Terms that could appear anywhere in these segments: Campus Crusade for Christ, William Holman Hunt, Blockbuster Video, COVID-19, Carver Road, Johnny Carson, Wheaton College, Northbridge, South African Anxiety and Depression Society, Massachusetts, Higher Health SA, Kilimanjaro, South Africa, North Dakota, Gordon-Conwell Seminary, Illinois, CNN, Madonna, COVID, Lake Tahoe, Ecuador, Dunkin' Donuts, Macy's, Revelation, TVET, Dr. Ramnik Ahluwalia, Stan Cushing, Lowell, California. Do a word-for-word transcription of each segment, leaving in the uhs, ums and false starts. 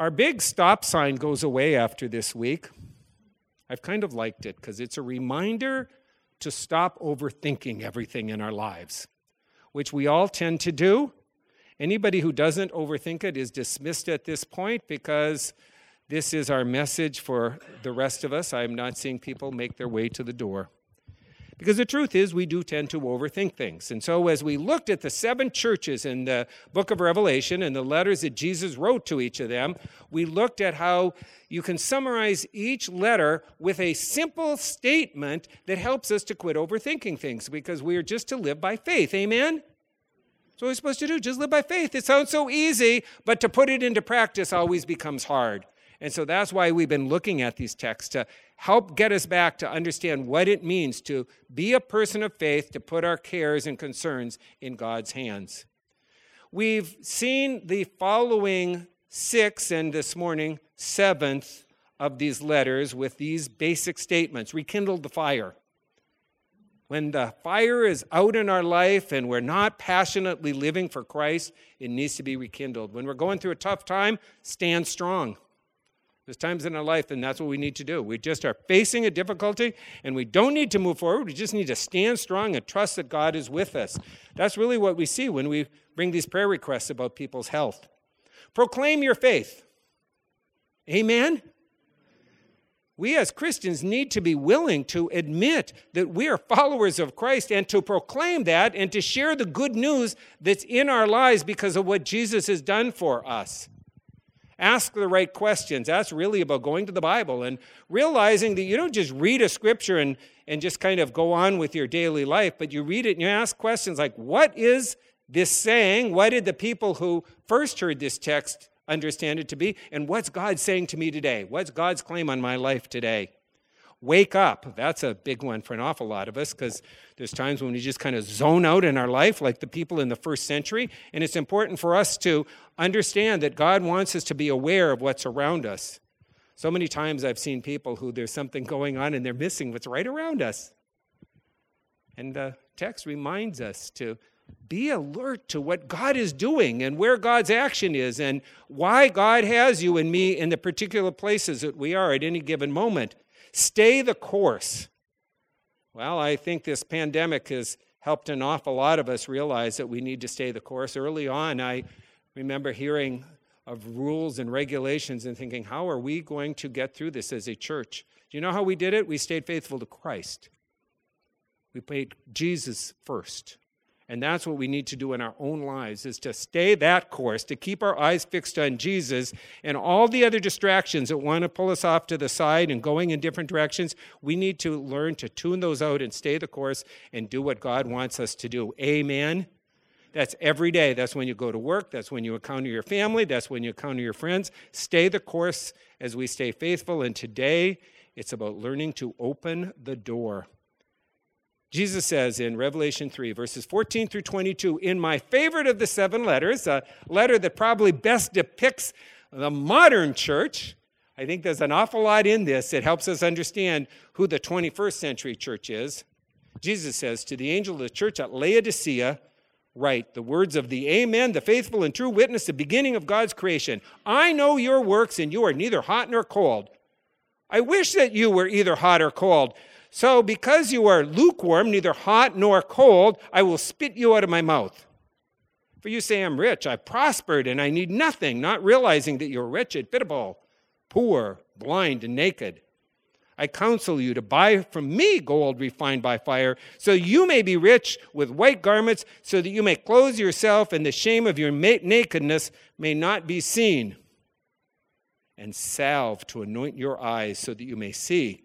Our big stop sign goes away after this week. I've kind of liked it because it's a reminder to stop overthinking everything in our lives, which we all tend to do. Anybody who doesn't overthink it is dismissed at this point because this is our message for the rest of us. I'm not seeing people make their way to the door. Because the truth is we do tend to overthink things. And so as we looked at the seven churches in the book of Revelation and the letters that Jesus wrote to each of them, we looked at how you can summarize each letter with a simple statement that helps us to quit overthinking things, because we are just to live by faith. Amen? That's what we're supposed to do, just live by faith. It sounds so easy, but to put it into practice always becomes hard. And so that's why we've been looking at these texts, to help get us back to understand what it means to be a person of faith, to put our cares and concerns in God's hands. We've seen the following six, and this morning, seventh of these letters with these basic statements. Rekindle the fire. When the fire is out in our life and we're not passionately living for Christ, it needs to be rekindled. When we're going through a tough time, stand strong. There's times in our life, and that's what we need to do. We just are facing a difficulty, and we don't need to move forward. We just need to stand strong and trust that God is with us. That's really what we see when we bring these prayer requests about people's health. Proclaim your faith. Amen? We as Christians need to be willing to admit that we are followers of Christ and to proclaim that and to share the good news that's in our lives because of what Jesus has done for us. Ask the right questions. That's really about going to the Bible and realizing that you don't just read a scripture and, and just kind of go on with your daily life, but you read it and you ask questions like, what is this saying? What did the people who first heard this text understand it to be? And what's God saying to me today? What's God's claim on my life today? Wake up. That's a big one for an awful lot of us, because there's times when we just kind of zone out in our life like the people in the first century. And it's important for us to understand that God wants us to be aware of what's around us. So many times I've seen people who there's something going on and they're missing what's right around us. And the text reminds us to be alert to what God is doing and where God's action is and why God has you and me in the particular places that we are at any given moment. Stay the course. Well, I think this pandemic has helped an awful lot of us realize that we need to stay the course. Early on, I remember hearing of rules and regulations and thinking, how are we going to get through this as a church? Do you know how we did it? We stayed faithful to Christ. We put Jesus first. And that's what we need to do in our own lives, is to stay that course, to keep our eyes fixed on Jesus, and all the other distractions that want to pull us off to the side and going in different directions. We need to learn to tune those out and stay the course and do what God wants us to do. Amen? That's every day. That's when you go to work. That's when you encounter your family. That's when you encounter your friends. Stay the course as we stay faithful. And today, it's about learning to open the door. Jesus says in Revelation three, verses fourteen through twenty-two, in my favorite of the seven letters, a letter that probably best depicts the modern church. I think there's an awful lot in this that helps us understand who the twenty-first century church is. Jesus says, to the angel of the church at Laodicea, write the words of the Amen, the faithful and true witness, the beginning of God's creation. I know your works, and you are neither hot nor cold. I wish that you were either hot or cold. So because you are lukewarm, neither hot nor cold, I will spit you out of my mouth. For you say, I'm rich, I prospered, and I need nothing, not realizing that you're wretched, pitiable, poor, blind, and naked. I counsel you to buy from me gold refined by fire, so you may be rich, with white garments, so that you may clothe yourself, and the shame of your nakedness may not be seen. And salve to anoint your eyes, so that you may see.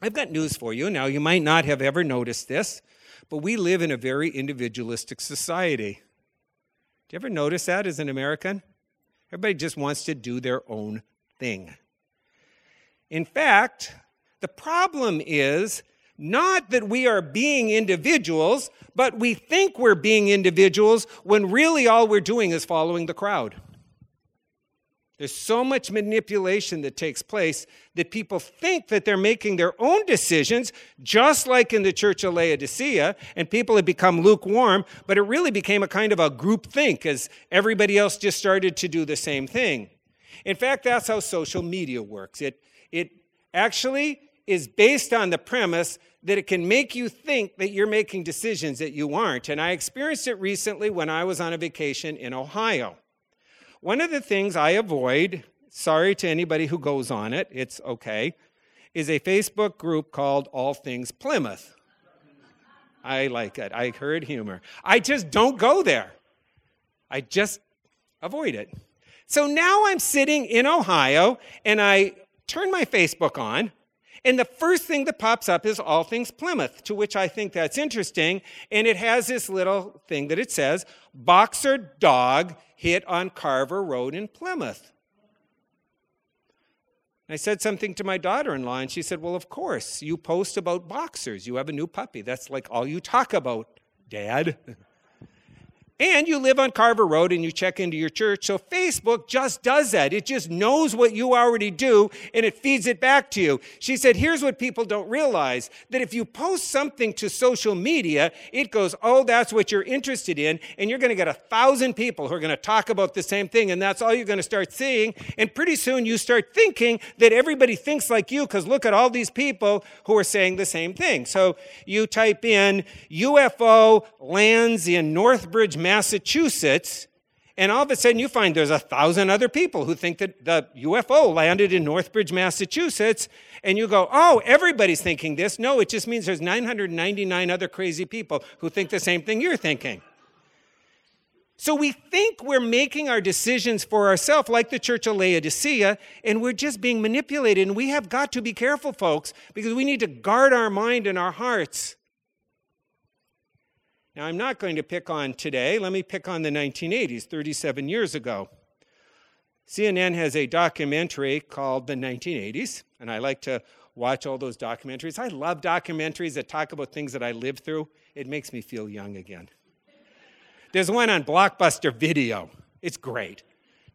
I've got news for you. Now, you might not have ever noticed this, but we live in a very individualistic society. Do you ever notice that as an American? Everybody just wants to do their own thing. In fact, the problem is not that we are being individuals, but we think we're being individuals when really all we're doing is following the crowd. There's so much manipulation that takes place that people think that they're making their own decisions, just like in the Church of Laodicea, and people have become lukewarm, but it really became a kind of a groupthink as everybody else just started to do the same thing. In fact, that's how social media works. It, it actually is based on the premise that it can make you think that you're making decisions that you aren't. And I experienced it recently when I was on a vacation in Ohio. One of the things I avoid, sorry to anybody who goes on it, it's okay, is a Facebook group called All Things Plymouth. I like it. I heard humor. I just don't go there. I just avoid it. So now I'm sitting in Ohio, and I turn my Facebook on, and the first thing that pops up is All Things Plymouth, to which I think that's interesting, and it has this little thing that it says, Boxer Dog hit on Carver Road in Plymouth. And I said something to my daughter-in-law, and she said, well, of course, you post about boxers. You have a new puppy. That's like all you talk about, Dad. And you live on Carver Road, and you check into your church, so Facebook just does that. It just knows what you already do, and it feeds it back to you. She said, here's what people don't realize, that if you post something to social media, it goes, oh, that's what you're interested in, and you're going to get a thousand people who are going to talk about the same thing, and that's all you're going to start seeing, and pretty soon you start thinking that everybody thinks like you, because look at all these people who are saying the same thing. So you type in, U F O lands in Northbridge, Massachusetts, and all of a sudden you find there's a thousand other people who think that the U F O landed in Northbridge, Massachusetts, and you go, oh, everybody's thinking this. No, it just means there's nine hundred ninety-nine other crazy people who think the same thing you're thinking. So we think we're making our decisions for ourselves, like the Church of Laodicea, and we're just being manipulated, and we have got to be careful, folks, because we need to guard our mind and our hearts. Now, I'm not going to pick on today. Let me pick on the nineteen eighties, thirty-seven years ago. C N N has a documentary called The nineteen eighties, and I like to watch all those documentaries. I love documentaries that talk about things that I lived through. It makes me feel young again. There's one on Blockbuster Video. It's great.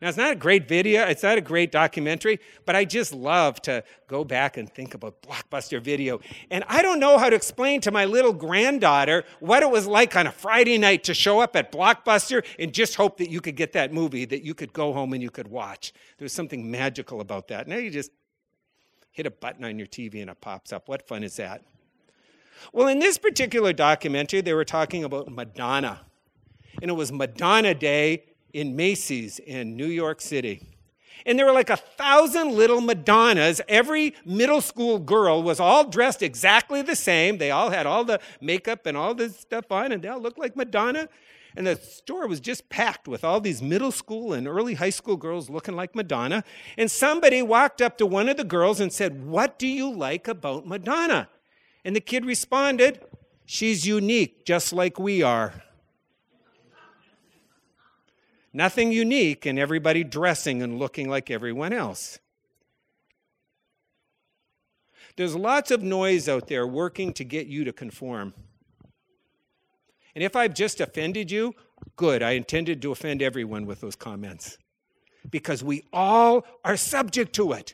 Now, it's not a great video. It's not a great documentary, but I just love to go back and think about Blockbuster Video. And I don't know how to explain to my little granddaughter what it was like on a Friday night to show up at Blockbuster and just hope that you could get that movie, that you could go home and you could watch. There's something magical about that. Now you just hit a button on your T V and it pops up. What fun is that? Well, in this particular documentary, they were talking about Madonna. And it was Madonna Day in Macy's in New York City. And there were like a thousand little Madonnas. Every middle school girl was all dressed exactly the same. They all had all the makeup and all this stuff on, and they all looked like Madonna. And the store was just packed with all these middle school and early high school girls looking like Madonna. And somebody walked up to one of the girls and said, "What do you like about Madonna?" And the kid responded, "She's unique, just like we are." Nothing unique in everybody dressing and looking like everyone else. There's lots of noise out there working to get you to conform. And if I've just offended you, good. I intended to offend everyone with those comments. Because we all are subject to it.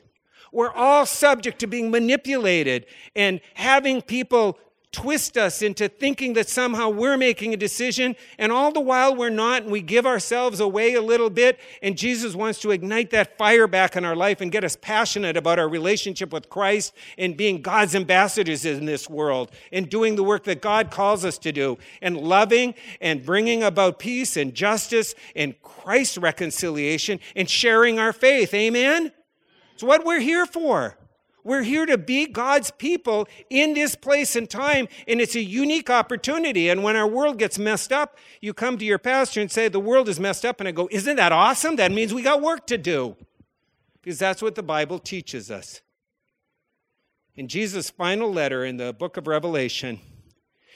We're all subject to being manipulated and having people twist us into thinking that somehow we're making a decision, and all the while we're not, and we give ourselves away a little bit, and Jesus wants to ignite that fire back in our life and get us passionate about our relationship with Christ and being God's ambassadors in this world and doing the work that God calls us to do and loving and bringing about peace and justice and Christ's reconciliation and sharing our faith. Amen? It's what we're here for. We're here to be God's people in this place and time, and it's a unique opportunity. And when our world gets messed up, you come to your pastor and say, the world is messed up. And I go, isn't that awesome? That means we got work to do. Because that's what the Bible teaches us. In Jesus' final letter in the book of Revelation,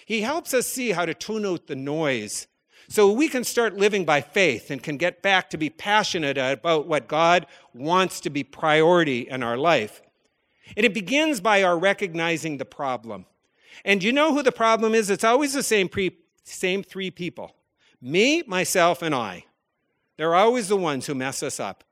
he helps us see how to tune out the noise so we can start living by faith and can get back to be passionate about what God wants to be priority in our life. And it begins by our recognizing the problem. And you know who the problem is? It's always the same, pre- same three people. Me, myself, and I. They're always the ones who mess us up.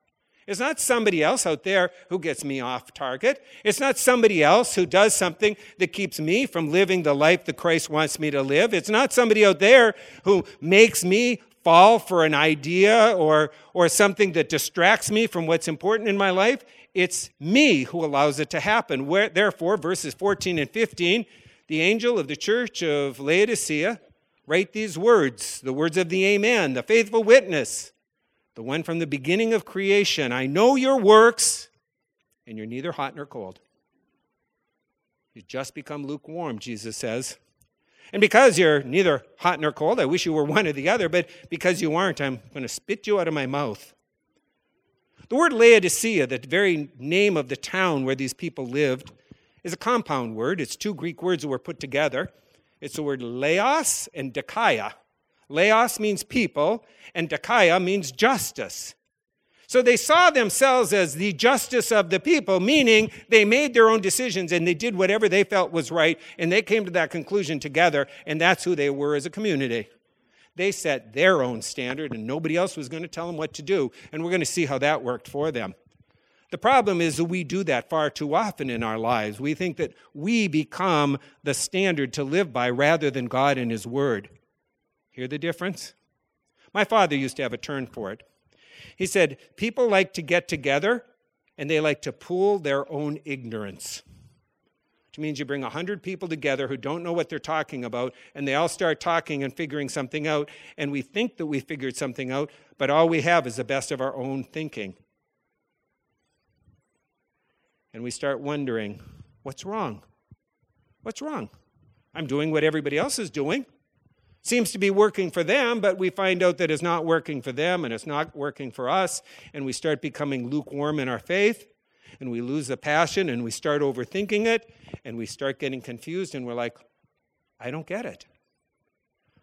It's not somebody else out there who gets me off target. It's not somebody else who does something that keeps me from living the life that Christ wants me to live. It's not somebody out there who makes me fall for an idea or, or something that distracts me from what's important in my life. It's me who allows it to happen. Where, therefore, verses fourteen and fifteen, the angel of the church of Laodicea, write these words, the words of the Amen, the faithful witness, the one from the beginning of creation. I know your works, and you're neither hot nor cold. You just become lukewarm, Jesus says. And because you're neither hot nor cold, I wish you were one or the other, but because you aren't, I'm going to spit you out of my mouth. The word Laodicea, the very name of the town where these people lived, is a compound word. It's two Greek words that were put together. It's the word laos and dikaia. Laos means people, and dikaia means justice. So they saw themselves as the justice of the people, meaning they made their own decisions and they did whatever they felt was right, and they came to that conclusion together, and that's who they were as a community. They set their own standard, and nobody else was going to tell them what to do, and we're going to see how that worked for them. The problem is that we do that far too often in our lives. We think that we become the standard to live by rather than God and His Word. Hear the difference? My father used to have a term for it. He said, people like to get together, and they like to pool their own ignorance. Which means you bring one hundred people together who don't know what they're talking about, and they all start talking and figuring something out, and we think that we figured something out, but all we have is the best of our own thinking. And we start wondering, what's wrong? What's wrong? I'm doing what everybody else is doing. Seems to be working for them, but we find out that it's not working for them, and it's not working for us, and we start becoming lukewarm in our faith. And we lose the passion, and we start overthinking it, and we start getting confused, and we're like, I don't get it.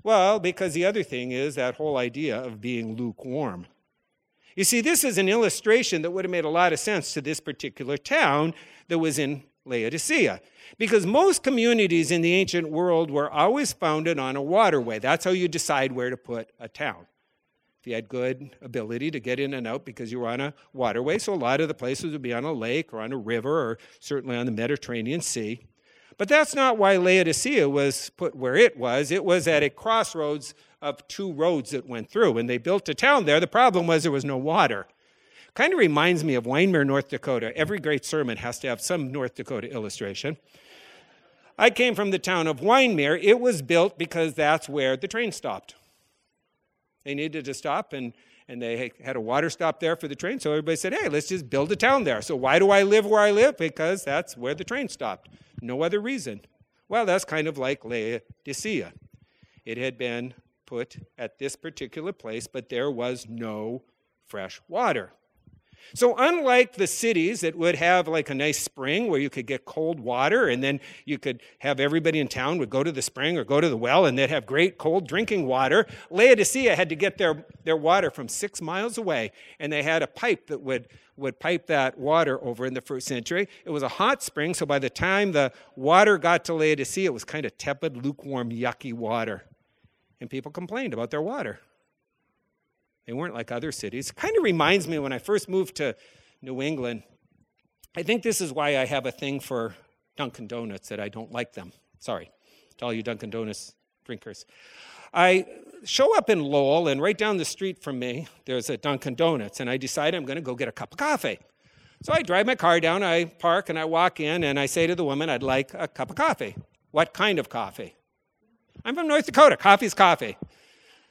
Well, because the other thing is that whole idea of being lukewarm. You see, this is an illustration that would have made a lot of sense to this particular town that was in Laodicea, because most communities in the ancient world were always founded on a waterway. That's how you decide where to put a town. If you had good ability to get in and out because you were on a waterway, so a lot of the places would be on a lake or on a river or certainly on the Mediterranean Sea. But that's not why Laodicea was put where it was. It was at a crossroads of two roads that went through, and they built a town there. The problem was there was no water. Kind of reminds me of Winemere, North Dakota. Every great sermon has to have some North Dakota illustration. I came from the town of Winemere. It was built because that's where the train stopped. They needed to stop, and, and they had a water stop there for the train, so everybody said, hey, let's just build a town there. So why do I live where I live? Because that's where the train stopped. No other reason. Well, that's kind of like Laodicea. It had been put at this particular place, but there was no fresh water. So unlike the cities that would have like a nice spring where you could get cold water and then you could have everybody in town would go to the spring or go to the well and they'd have great cold drinking water, Laodicea had to get their, their water from six miles away, and they had a pipe that would, would pipe that water over in the first century. It was a hot spring, so by the time the water got to Laodicea, it was kind of tepid, lukewarm, yucky water. And people complained about their water. They weren't like other cities. Kind of reminds me when I first moved to New England. I think this is why I have a thing for Dunkin' Donuts, that I don't like them. Sorry to all you Dunkin' Donuts drinkers. I show up in Lowell, and right down the street from me, there's a Dunkin' Donuts, and I decide I'm going to go get a cup of coffee. So I drive my car down, I park, and I walk in, and I say to the woman, I'd like a cup of coffee. What kind of coffee? I'm from North Dakota. Coffee's coffee.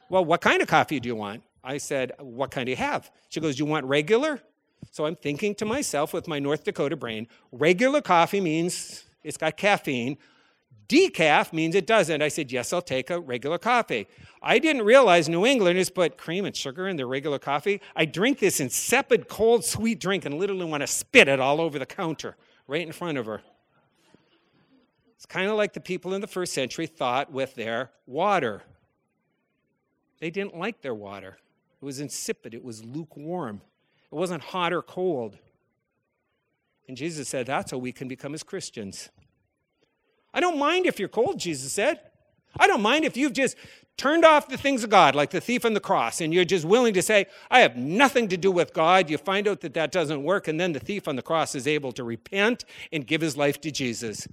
Well, what kind of coffee do you want? I said, what kind do you have? She goes, you want regular? So I'm thinking to myself with my North Dakota brain, regular coffee means it's got caffeine. Decaf means it doesn't. I said, yes, I'll take a regular coffee. I didn't realize New Englanders put cream and sugar in their regular coffee. I drink this insipid, cold, sweet drink and literally want to spit it all over the counter right in front of her. It's kind of like the people in the first century thought with their water. They didn't like their water. It was insipid. It was lukewarm. It wasn't hot or cold. And Jesus said, that's how we can become as Christians. I don't mind if you're cold, Jesus said. I don't mind if you've just turned off the things of God like the thief on the cross, and you're just willing to say, I have nothing to do with God. You find out that that doesn't work, and then the thief on the cross is able to repent and give his life to Jesus.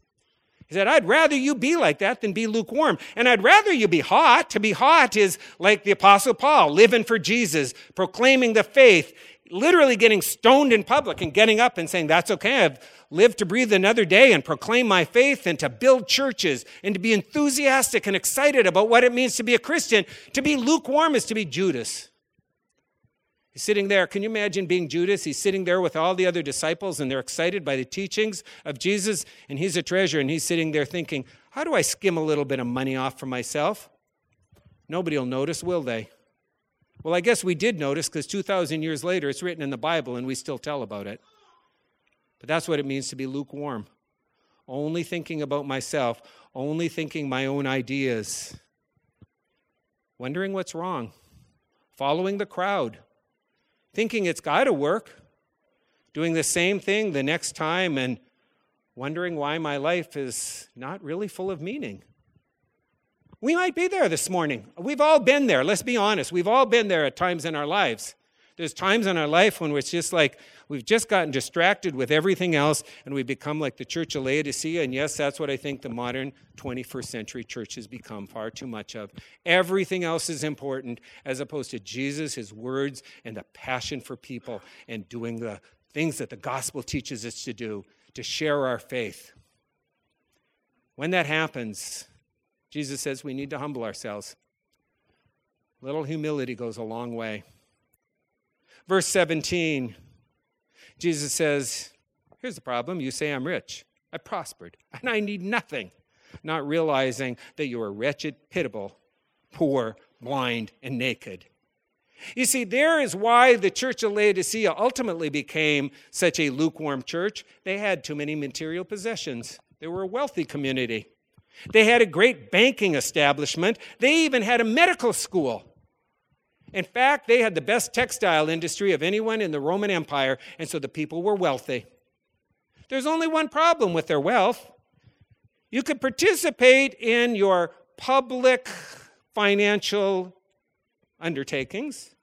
He said, I'd rather you be like that than be lukewarm. And I'd rather you be hot. To be hot is like the Apostle Paul, living for Jesus, proclaiming the faith, literally getting stoned in public and getting up and saying, that's okay, I've lived to breathe another day and proclaim my faith and to build churches and to be enthusiastic and excited about what it means to be a Christian. To be lukewarm is to be Judas. He's sitting there. Can you imagine being Judas? He's sitting there with all the other disciples, and they're excited by the teachings of Jesus, and he's a treasure, and he's sitting there thinking, how do I skim a little bit of money off for myself? Nobody will notice, will they? Well, I guess we did notice, because two thousand years later, it's written in the Bible, and we still tell about it. But that's what it means to be lukewarm. Only thinking about myself, only thinking my own ideas, wondering what's wrong, following the crowd, thinking it's got to work, doing the same thing the next time and wondering why my life is not really full of meaning. We might be there this morning. We've all been there. Let's be honest. We've all been there at times in our lives. There's times in our life when it's just like we've just gotten distracted with everything else and we become like the Church of Laodicea. And yes, that's what I think the modern twenty-first century church has become far too much of. Everything else is important as opposed to Jesus, his words, and the passion for people and doing the things that the gospel teaches us to do, to share our faith. When that happens, Jesus says we need to humble ourselves. Little humility goes a long way. Verse seventeen, Jesus says, here's the problem. You say, I'm rich, I prospered, and I need nothing, not realizing that you are wretched, pitiable, poor, blind, and naked. You see, there is why the Church of Laodicea ultimately became such a lukewarm church. They had too many material possessions. They were a wealthy community. They had a great banking establishment. They even had a medical school. In fact, they had the best textile industry of anyone in the Roman Empire, and so the people were wealthy. There's only one problem with their wealth. You could participate in your public financial undertakings.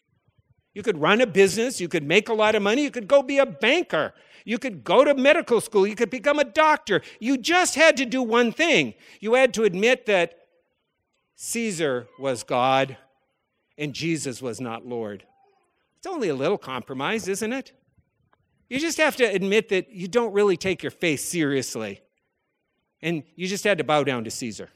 You could run a business. You could make a lot of money. You could go be a banker. You could go to medical school. You could become a doctor. You just had to do one thing. You had to admit that Caesar was God and Jesus was not Lord. It's only a little compromise, isn't it? You just have to admit that you don't really take your faith seriously. And you just had to bow down to Caesar.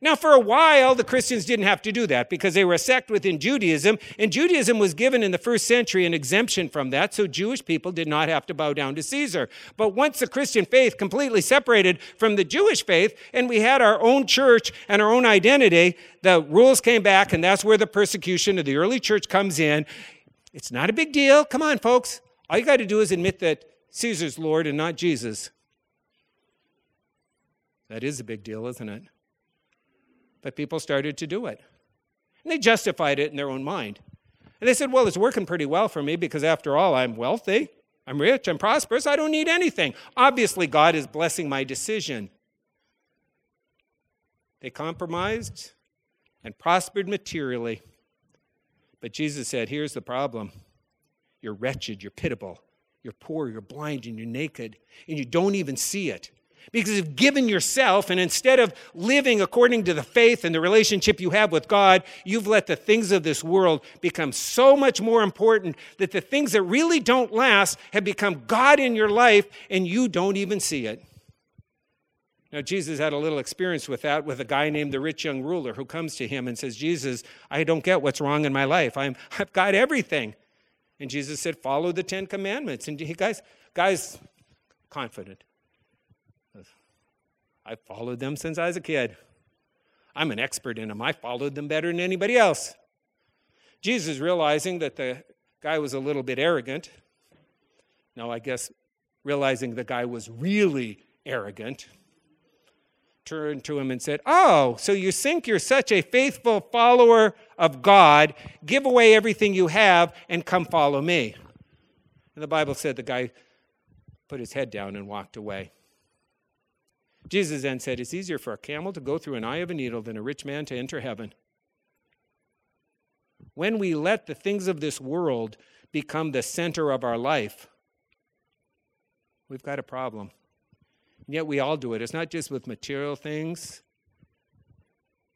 Now, for a while, the Christians didn't have to do that because they were a sect within Judaism. And Judaism was given in the first century an exemption from that, so Jewish people did not have to bow down to Caesar. But once the Christian faith completely separated from the Jewish faith and we had our own church and our own identity, the rules came back, and that's where the persecution of the early church comes in. It's not a big deal. Come on, folks. All you got to do is admit that Caesar's Lord and not Jesus. That is a big deal, isn't it? But people started to do it. And they justified it in their own mind. And they said, well, it's working pretty well for me because after all, I'm wealthy, I'm rich, I'm prosperous, I don't need anything. Obviously, God is blessing my decision. They compromised and prospered materially. But Jesus said, here's the problem. You're wretched, you're pitiable, you're poor, you're blind, and you're naked, and you don't even see it. Because you've given yourself, and instead of living according to the faith and the relationship you have with God, you've let the things of this world become so much more important that the things that really don't last have become God in your life, and you don't even see it. Now, Jesus had a little experience with that with a guy named the rich young ruler who comes to him and says, Jesus, I don't get what's wrong in my life. I'm, I've got everything. And Jesus said, follow the Ten Commandments. And he, guys, guys, confident. I followed them since I was a kid. I'm an expert in them. I followed them better than anybody else. Jesus, realizing that the guy was a little bit arrogant, no, I guess realizing the guy was really arrogant, turned to him and said, oh, so you think you're such a faithful follower of God, give away everything you have and come follow me. And the Bible said the guy put his head down and walked away. Jesus then said, it's easier for a camel to go through an eye of a needle than a rich man to enter heaven. When we let the things of this world become the center of our life, we've got a problem. And yet we all do it. It's not just with material things.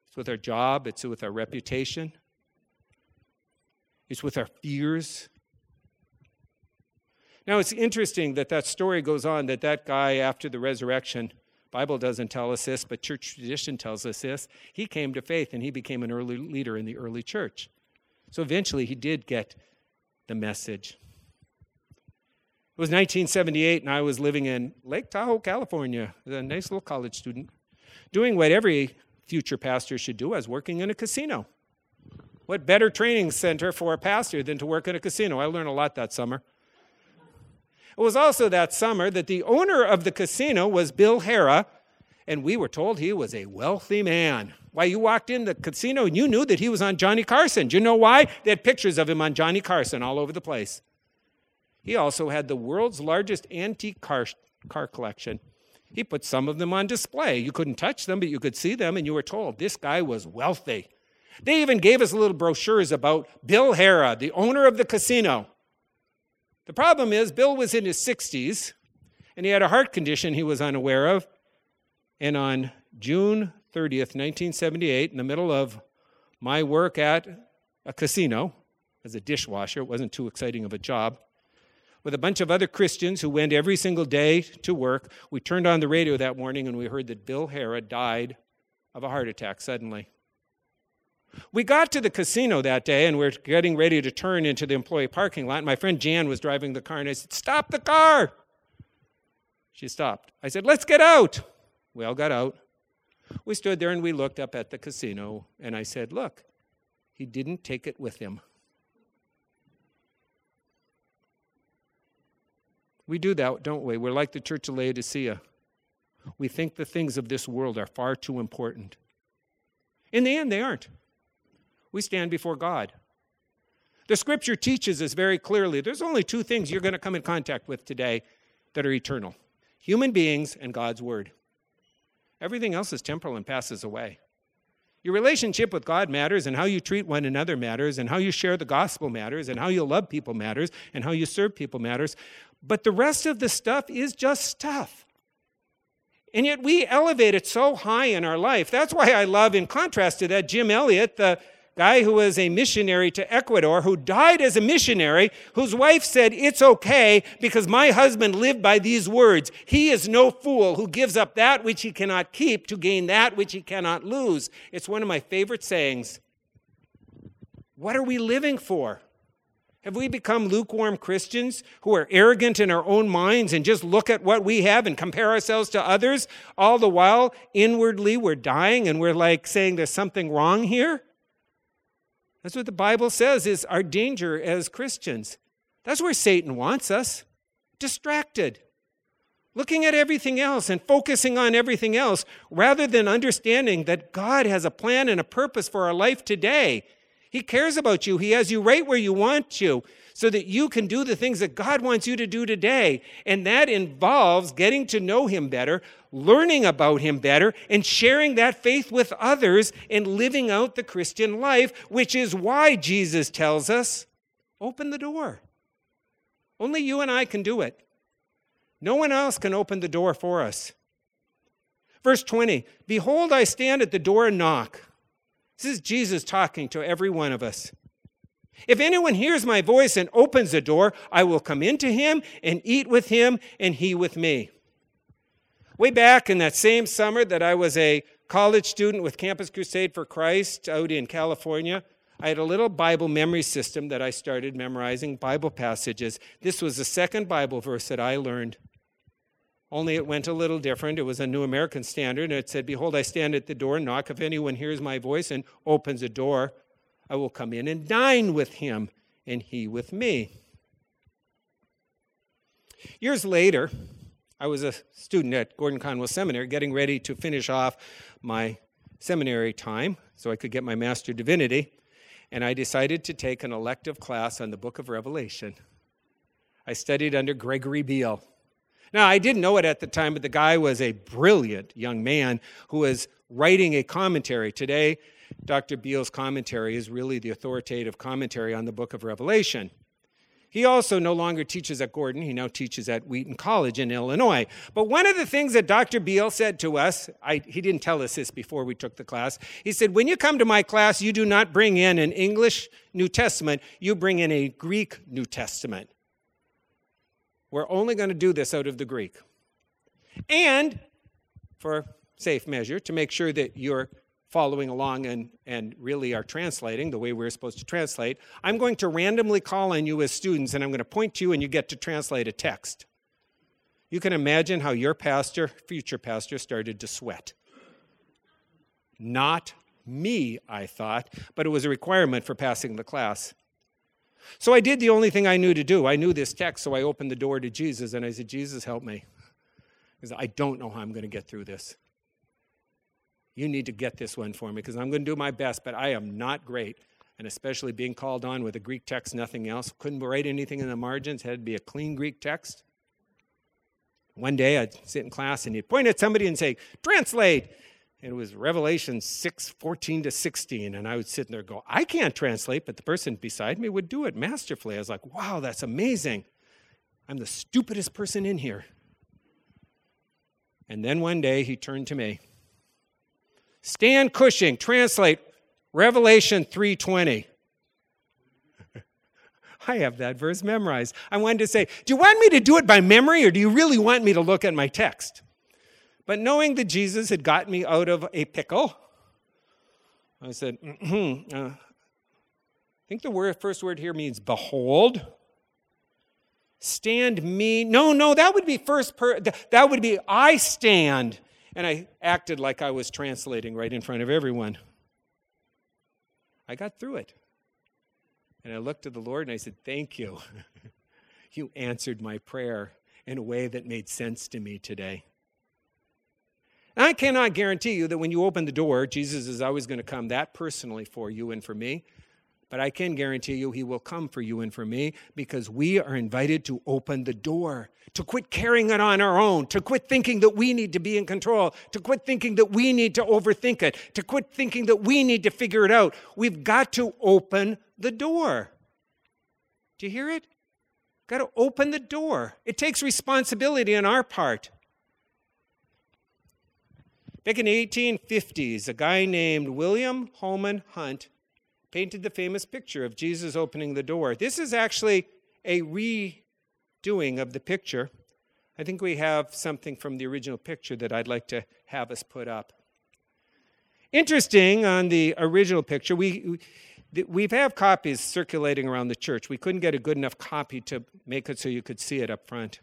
It's with our job. It's with our reputation. It's with our fears. Now, it's interesting that that story goes on, that that guy after the resurrection, Bible doesn't tell us this, but church tradition tells us this, he came to faith and he became an early leader in the early church. So eventually he did get the message. It was nineteen seventy-eight, and I was living in Lake Tahoe, California, as a nice little college student, doing what every future pastor should do. I was working in a casino. What better training center for a pastor than to work in a casino? I learned a lot that summer. It was also that summer that the owner of the casino was Bill Harrah, and we were told he was a wealthy man. Why, you walked in the casino and you knew that he was on Johnny Carson. Do you know why? They had pictures of him on Johnny Carson all over the place. He also had the world's largest antique car, car collection. He put some of them on display. You couldn't touch them, but you could see them, and you were told this guy was wealthy. They even gave us little brochures about Bill Harrah, the owner of the casino. The problem is, Bill was in his sixties, and he had a heart condition he was unaware of. And on June thirtieth, nineteen seventy-eight, in the middle of my work at a casino as a dishwasher, it wasn't too exciting of a job, with a bunch of other Christians who went every single day to work, we turned on the radio that morning and we heard that Bill Harrah died of a heart attack suddenly. We got to the casino that day, and we're getting ready to turn into the employee parking lot. And my friend Jan was driving the car, and I said, stop the car. She stopped. I said, let's get out. We all got out. We stood there, and we looked up at the casino, and I said, look, he didn't take it with him. We do that, don't we? We're like the Church of Laodicea. We think the things of this world are far too important. In the end, they aren't. We stand before God. The Scripture teaches us very clearly there's only two things you're going to come in contact with today that are eternal: human beings and God's Word. Everything else is temporal and passes away. Your relationship with God matters, and how you treat one another matters, and how you share the gospel matters, and how you love people matters, and how you serve people matters. But the rest of the stuff is just stuff. And yet we elevate it so high in our life. That's why I love, in contrast to that, Jim Elliott, the guy who was a missionary to Ecuador, who died as a missionary, whose wife said, it's okay because my husband lived by these words. He is no fool who gives up that which he cannot keep to gain that which he cannot lose. It's one of my favorite sayings. What are we living for? Have we become lukewarm Christians who are arrogant in our own minds and just look at what we have and compare ourselves to others? All the while, inwardly, we're dying and we're like saying there's something wrong here? That's what the Bible says is our danger as Christians. That's where Satan wants us, distracted, looking at everything else and focusing on everything else rather than understanding that God has a plan and a purpose for our life today. He cares about you. He has you right where you want you so that you can do the things that God wants you to do today. And that involves getting to know Him better, learning about Him better, and sharing that faith with others and living out the Christian life, which is why Jesus tells us, open the door. Only you and I can do it. No one else can open the door for us. Verse twenty, behold, I stand at the door and knock. This is Jesus talking to every one of us. If anyone hears my voice and opens the door, I will come into him and eat with him and he with me. Way back in that same summer that I was a college student with Campus Crusade for Christ out in California, I had a little Bible memory system that I started memorizing Bible passages. This was the second Bible verse that I learned. Only it went a little different. It was a New American Standard, and it said, behold, I stand at the door and knock. If anyone hears my voice and opens the door, I will come in and dine with him, and he with me. Years later, I was a student at Gordon-Conwell Seminary, getting ready to finish off my seminary time so I could get my Master of Divinity, and I decided to take an elective class on the book of Revelation. I studied under Gregory Beale. Now, I didn't know it at the time, but the guy was a brilliant young man who was writing a commentary. Today, Doctor Beale's commentary is really the authoritative commentary on the book of Revelation. He also no longer teaches at Gordon. He now teaches at Wheaton College in Illinois. But one of the things that Doctor Beale said to us, I, he didn't tell us this before we took the class. He said, when you come to my class, you do not bring in an English New Testament. You bring in a Greek New Testament. We're only going to do this out of the Greek. And for safe measure, to make sure that you're following along and, and really are translating the way we're supposed to translate, I'm going to randomly call on you as students, and I'm going to point to you, and you get to translate a text. You can imagine how your pastor, future pastor, started to sweat. Not me, I thought, but it was a requirement for passing the class. So I did the only thing I knew to do. I knew this text, so I opened the door to Jesus, and I said, Jesus, help me. I said, I don't know how I'm going to get through this. You need to get this one for me, because I'm going to do my best, but I am not great. And especially being called on with a Greek text, nothing else. Couldn't write anything in the margins. Had to be a clean Greek text. One day I'd sit in class and he'd point at somebody and say, translate. And it was Revelation six, fourteen to sixteen. And I would sit there and go, I can't translate, but the person beside me would do it masterfully. I was like, wow, that's amazing. I'm the stupidest person in here. And then one day he turned to me. Stan Cushing, translate Revelation three twenty. I have that verse memorized. I wanted to say, do you want me to do it by memory, or do you really want me to look at my text? But knowing that Jesus had gotten me out of a pickle, I said, mm-hmm, uh, I think the word, first word here means behold. Stand me. No, no, that would be first per. That would be I stand. And I acted like I was translating right in front of everyone. I got through it. And I looked to the Lord and I said, thank you. You answered my prayer in a way that made sense to me today. And I cannot guarantee you that when you open the door, Jesus is always going to come that personally for you and for me. But I can guarantee you he will come for you and for me, because we are invited to open the door, to quit carrying it on our own, to quit thinking that we need to be in control, to quit thinking that we need to overthink it, to quit thinking that we need to figure it out. We've got to open the door. Do you hear it? Got to open the door. It takes responsibility on our part. Back in the eighteen fifties, a guy named William Holman Hunt painted the famous picture of Jesus opening the door. This is actually a redoing of the picture. I think we have something from the original picture that I'd like to have us put up. Interesting, on the original picture, we, we have copies circulating around the church. We couldn't get a good enough copy to make it so you could see it up front.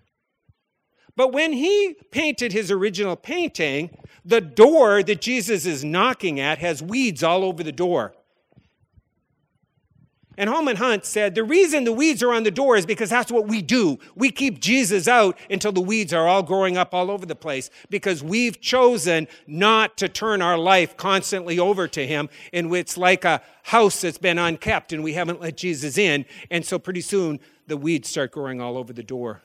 But when he painted his original painting, the door that Jesus is knocking at has weeds all over the door. And Holman Hunt said, the reason the weeds are on the door is because that's what we do. We keep Jesus out until the weeds are all growing up all over the place, because we've chosen not to turn our life constantly over to him. And it's like a house that's been unkept and we haven't let Jesus in. And so pretty soon the weeds start growing all over the door.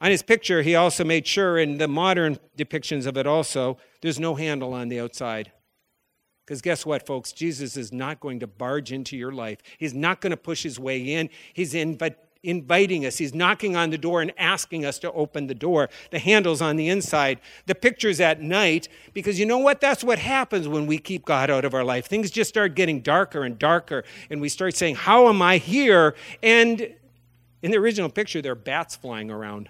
On his picture, he also made sure, in the modern depictions of it also, there's no handle on the outside. Because guess what, folks? Jesus is not going to barge into your life. He's not going to push his way in. He's inv- inviting us. He's knocking on the door and asking us to open the door. The handle's on the inside. The picture's at night, because you know what? That's what happens when we keep God out of our life. Things just start getting darker and darker, and we start saying, how am I here? And in the original picture, there are bats flying around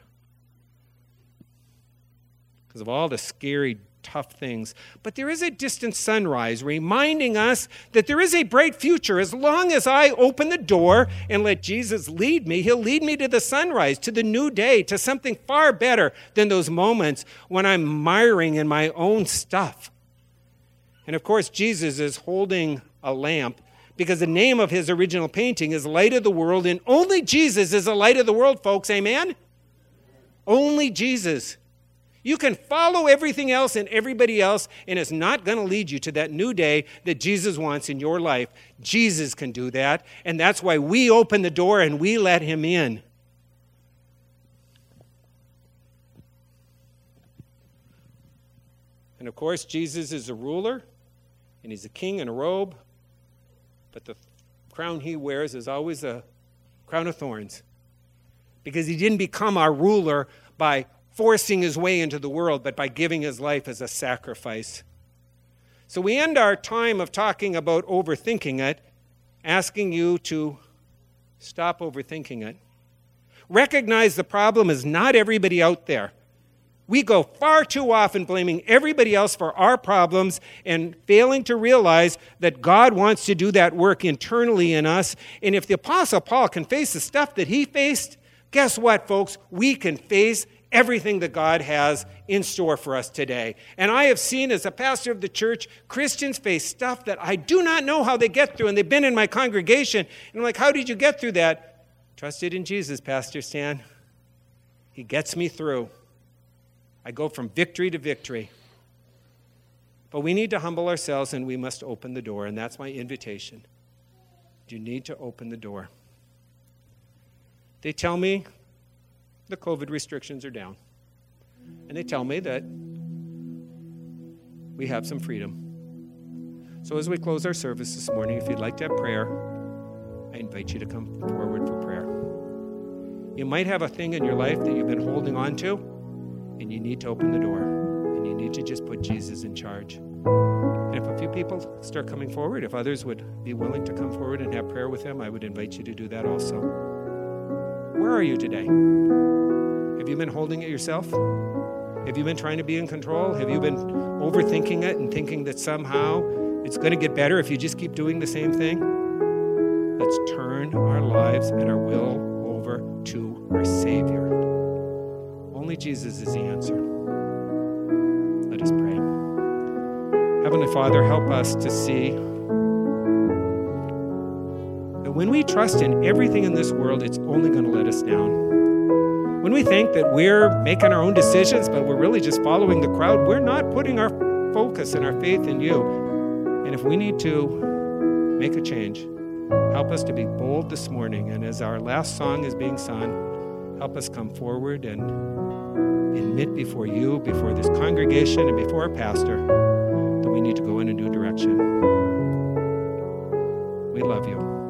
because of all the scary tough things. But there is a distant sunrise reminding us that there is a bright future. As long as I open the door and let Jesus lead me, he'll lead me to the sunrise, to the new day, to something far better than those moments when I'm miring in my own stuff. And of course, Jesus is holding a lamp, because the name of his original painting is Light of the World, and only Jesus is the light of the world, folks. Amen? Only Jesus. You can follow everything else and everybody else, and it's not going to lead you to that new day that Jesus wants in your life. Jesus can do that, and that's why we open the door and we let him in. And of course, Jesus is a ruler, and he's a king in a robe, but the crown he wears is always a crown of thorns, because he didn't become our ruler by forcing his way into the world, but by giving his life as a sacrifice. So we end our time of talking about overthinking it, asking you to stop overthinking it. Recognize the problem is not everybody out there. We go far too often blaming everybody else for our problems and failing to realize that God wants to do that work internally in us. And if the Apostle Paul can face the stuff that he faced, guess what, folks? We can face everything that God has in store for us today. And I have seen, as a pastor of the church, Christians face stuff that I do not know how they get through. And they've been in my congregation. And I'm like, how did you get through that? Trusted in Jesus, Pastor Stan. He gets me through. I go from victory to victory. But we need to humble ourselves, and we must open the door. And that's my invitation. You need to open the door. They tell me the COVID restrictions are down. And they tell me that we have some freedom. So as we close our service this morning, if you'd like to have prayer, I invite you to come forward for prayer. You might have a thing in your life that you've been holding on to, and you need to open the door, and you need to just put Jesus in charge. And if a few people start coming forward, if others would be willing to come forward and have prayer with him, I would invite you to do that also. Where are you today? Have you been holding it yourself? Have you been trying to be in control? Have you been overthinking it and thinking that somehow it's going to get better if you just keep doing the same thing? Let's turn our lives and our will over to our Savior. Only Jesus is the answer. Let us pray. Heavenly Father, help us to see that when we trust in everything in this world, it's only going to let us down. When we think that we're making our own decisions, but we're really just following the crowd, we're not putting our focus and our faith in you. And if we need to make a change, help us to be bold this morning. And as our last song is being sung, help us come forward and admit before you, before this congregation, and before our pastor that we need to go in a new direction. We love you.